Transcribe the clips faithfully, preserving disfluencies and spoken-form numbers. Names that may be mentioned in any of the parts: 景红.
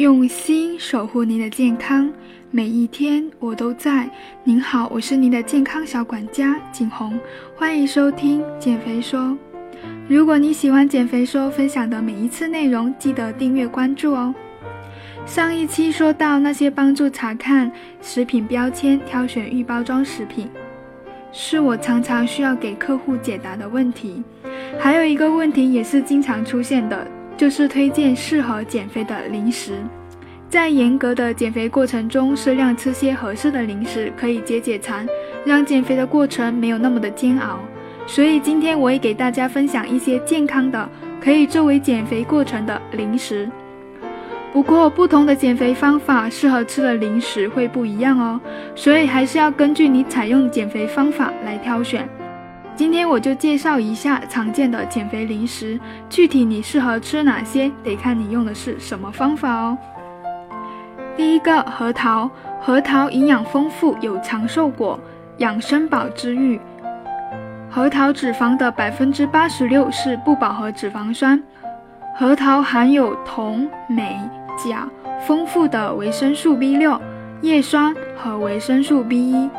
用心守护您的健康，每一天我都在。您好，我是您的健康小管家景红，欢迎收听减肥说。如果你喜欢减肥说分享的每一次内容，记得订阅关注哦。上一期说到那些帮助查看食品标签、挑选预包装食品，是我常常需要给客户解答的问题。还有一个问题也是经常出现的，就是推荐适合减肥的零食。在严格的减肥过程中，适量吃些合适的零食，可以解解馋，让减肥的过程没有那么的煎熬。所以今天我也给大家分享一些健康的，可以作为减肥过程的零食。不过不同的减肥方法适合吃的零食会不一样哦，所以还是要根据你采用减肥方法来挑选。今天我就介绍一下常见的减肥零食，具体你适合吃哪些，得看你用的是什么方法哦。第一个，核桃。核桃营养丰富，有长寿果、养生宝之誉。核桃脂肪的 百分之八十六 是不饱和脂肪酸。核桃含有铜、镁、钾、丰富的维生素 B 六、叶酸和维生素 B 一，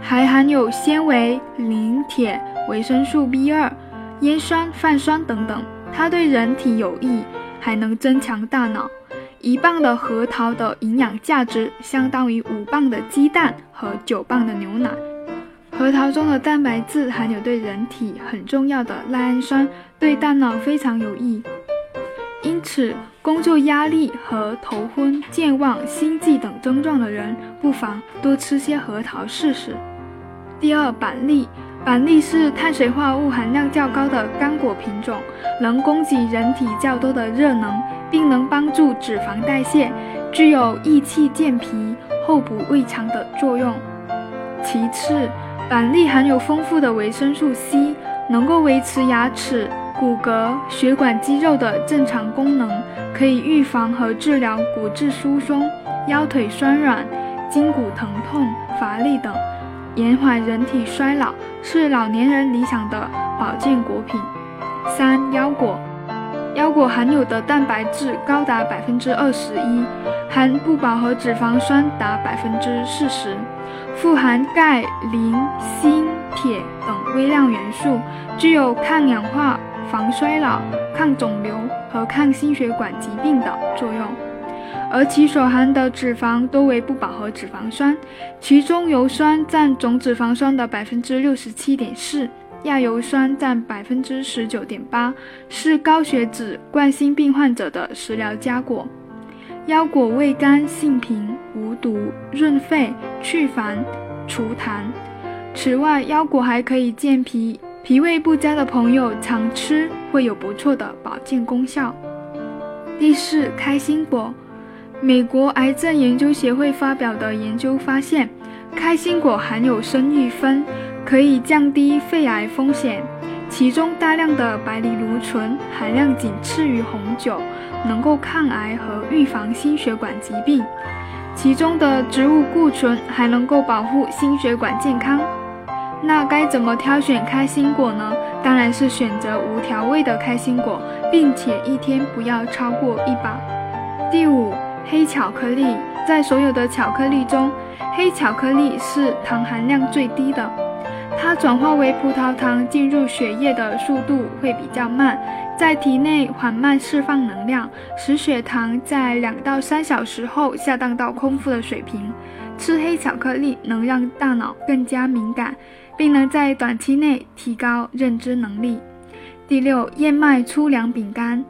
还含有纤维、磷、铁、维生素 B 二、烟酸、泛酸等等，它对人体有益，还能增强大脑。一磅的核桃的营养价值相当于五磅的鸡蛋和九磅的牛奶。核桃中的蛋白质含有对人体很重要的赖氨酸，对大脑非常有益。因此，工作压力和头昏、健忘、心悸等症状的人，不妨多吃些核桃试试。第二，板栗。板栗是碳水化合物含量较高的干果品种，能供给人体较多的热能，并能帮助脂肪代谢，具有益气健脾、后补胃肠的作用。其次，板栗含有丰富的维生素 C， 能够维持牙齿、骨骼、血管、肌肉的正常功能，可以预防和治疗骨质疏松、腰腿酸软、筋骨疼痛、乏力等，延缓人体衰老，是老年人理想的保健果品。三、腰果。腰果含有的蛋白质高达 百分之二十一， 含不饱和脂肪酸达 百分之四十， 富含钙、磷、锌、铁等微量元素，具有抗氧化、防衰老、抗肿瘤和抗心血管疾病的作用，而其所含的脂肪多为不饱和脂肪酸，其中油酸占总脂肪酸的 百分之六十七点四， 亚油酸占 百分之十九点八， 是高血脂、冠心病患者的食疗佳果。腰果味甘性平，无毒，润肺、祛烦、除痰。此外，腰果还可以健脾，脾胃不佳的朋友常吃会有不错的保健功效。第四，开心果。美国癌症研究协会发表的研究发现，开心果含有生育酚，可以降低肺癌风险，其中大量的白藜芦醇含量仅次于红酒，能够抗癌和预防心血管疾病，其中的植物固醇还能够保护心血管健康。那该怎么挑选开心果呢？当然是选择无调味的开心果，并且一天不要超过一把。第五，黑巧克力。在所有的巧克力中，黑巧克力是糖含量最低的，它转化为葡萄糖进入血液的速度会比较慢，在体内缓慢释放能量，使血糖在两到三小时后下降到空腹的水平。吃黑巧克力能让大脑更加敏感，并能在短期内提高认知能力。第六，燕麦粗粮饼干。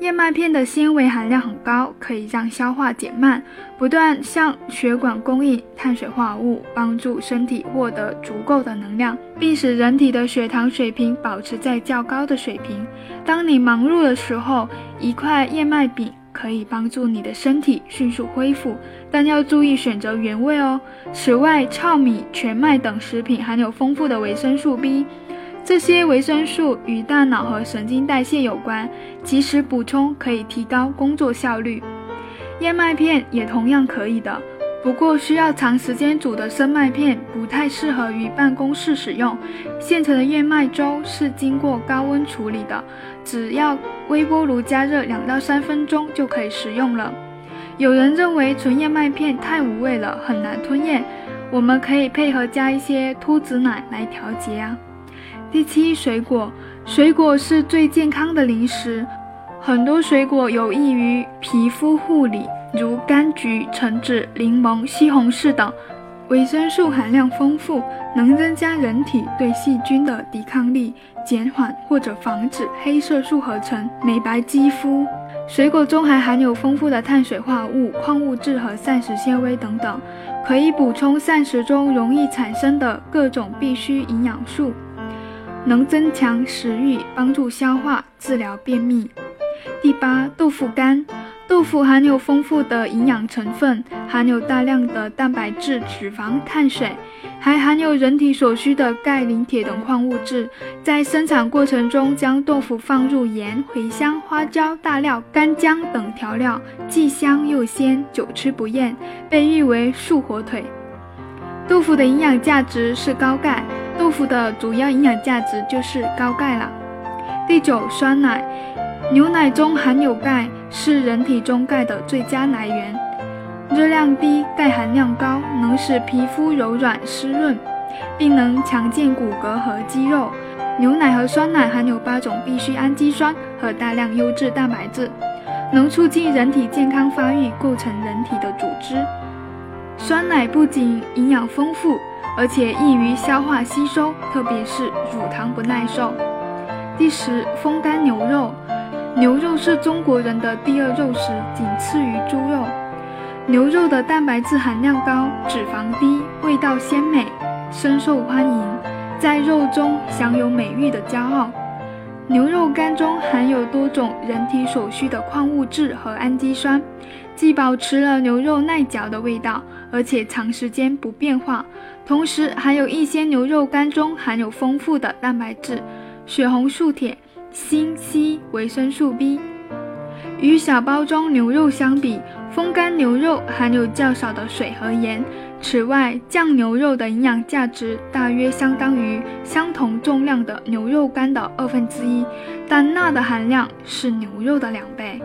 燕麦片的纤维含量很高，可以让消化减慢，不断向血管供应碳水化合物，帮助身体获得足够的能量，并使人体的血糖水平保持在较高的水平。当你忙碌的时候，一块燕麦饼可以帮助你的身体迅速恢复，但要注意选择原味哦。此外，糙米、全麦等食品含有丰富的维生素 B， 这些维生素与大脑和神经代谢有关，及时补充可以提高工作效率。燕麦片也同样可以的，不过需要长时间煮的生麦片不太适合于办公室使用，现成的燕麦粥是经过高温处理的，只要微波炉加热两到三分钟就可以食用了。有人认为纯燕麦片太无味了，很难吞咽，我们可以配合加一些脱脂奶来调节啊。第七，水果，水果是最健康的零食，很多水果有益于皮肤护理，如柑橘、橙子、柠檬、西红柿等，维生素含量丰富，能增加人体对细菌的抵抗力，减缓或者防止黑色素合成，美白肌肤。水果中还含有丰富的碳水化合物、矿物质和膳食纤维等等，可以补充膳食中容易产生的各种必需营养素，能增强食欲，帮助消化，治疗便秘。第八，豆腐干，豆腐含有丰富的营养成分，含有大量的蛋白质、脂肪、碳水，还含有人体所需的钙、磷、铁等矿物质。在生产过程中，将豆腐放入盐、茴香、花椒、大料、干姜等调料，既香又鲜，久吃不厌，被誉为素火腿。豆腐的营养价值是高钙，豆腐的主要营养价值就是高钙了。第九，酸奶，牛奶中含有钙，是人体中钙的最佳来源，热量低，钙含量高，能使皮肤柔软湿润，并能强健骨骼和肌肉。牛奶和酸奶含有八种必需氨基酸和大量优质蛋白质，能促进人体健康发育，构成人体的组织。酸奶不仅营养丰富，而且易于消化吸收，特别是乳糖不耐受。第十，风干牛肉，牛肉是中国人的第二肉食，仅次于猪肉。牛肉的蛋白质含量高，脂肪低，味道鲜美，深受欢迎，在肉中享有美誉的骄傲。牛肉干中含有多种人体所需的矿物质和氨基酸，既保持了牛肉耐嚼的味道，而且长时间不变化。同时，还有一些牛肉干中含有丰富的蛋白质、血红素、铁、锌、硒、维生素 B。 与小包装牛肉相比，风干牛肉含有较少的水和盐。此外，酱牛肉的营养价值大约相当于相同重量的牛肉干的二分之一，但钠的含量是牛肉的两倍。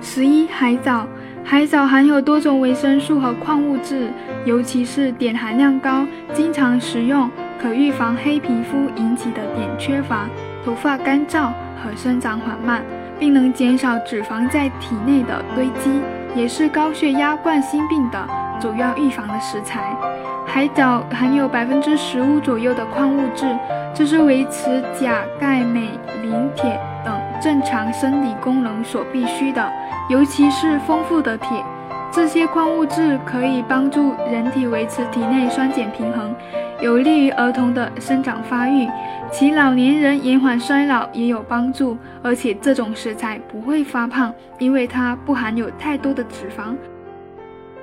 十一，海藻，海藻含有多种维生素和矿物质，尤其是碘含量高，经常食用可预防黑皮肤引起的碘缺乏、头发干燥和生长缓慢，并能减少脂肪在体内的堆积，也是高血压、冠心病的主要预防的食材。海藻含有百分之十五左右的矿物质，这是维持钾、钙、镁、磷、铁等正常生理功能所必需的，尤其是丰富的铁。这些矿物质可以帮助人体维持体内酸碱平衡，有利于儿童的生长发育，其老年人延缓衰老也有帮助。而且这种食材不会发胖，因为它不含有太多的脂肪。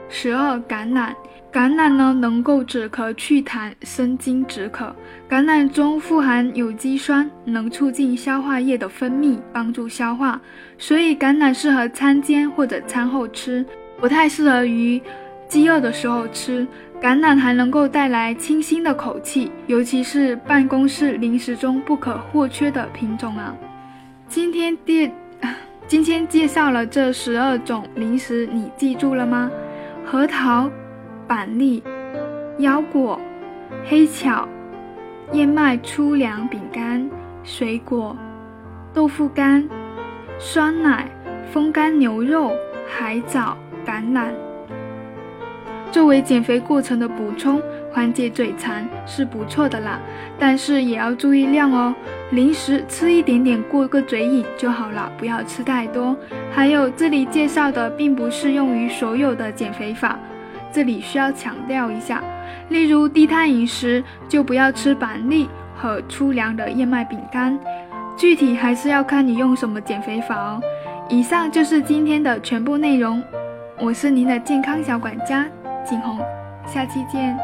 十二，橄榄，橄榄呢能够止咳祛痰、生津止渴。橄榄中富含有机酸，能促进消化液的分泌，帮助消化，所以橄榄适合餐前或者餐后吃，不太适合于饥饿的时候吃。橄榄还能够带来清新的口气，尤其是办公室零食中不可或缺的品种啊。今天介今天介绍了这十二种零食，你记住了吗？核桃、板栗、腰果、黑巧、燕麦粗粮饼干、水果、豆腐干、酸奶、风干牛肉、海藻、橄榄。作为减肥过程的补充，缓解嘴馋是不错的啦，但是也要注意量哦，零食吃一点点过个嘴瘾就好了，不要吃太多。还有，这里介绍的并不适用于所有的减肥法，这里需要强调一下，例如低碳饮食就不要吃板栗和粗粮的燕麦饼干，具体还是要看你用什么减肥法哦。以上就是今天的全部内容，我是您的健康小管家景红，下期见。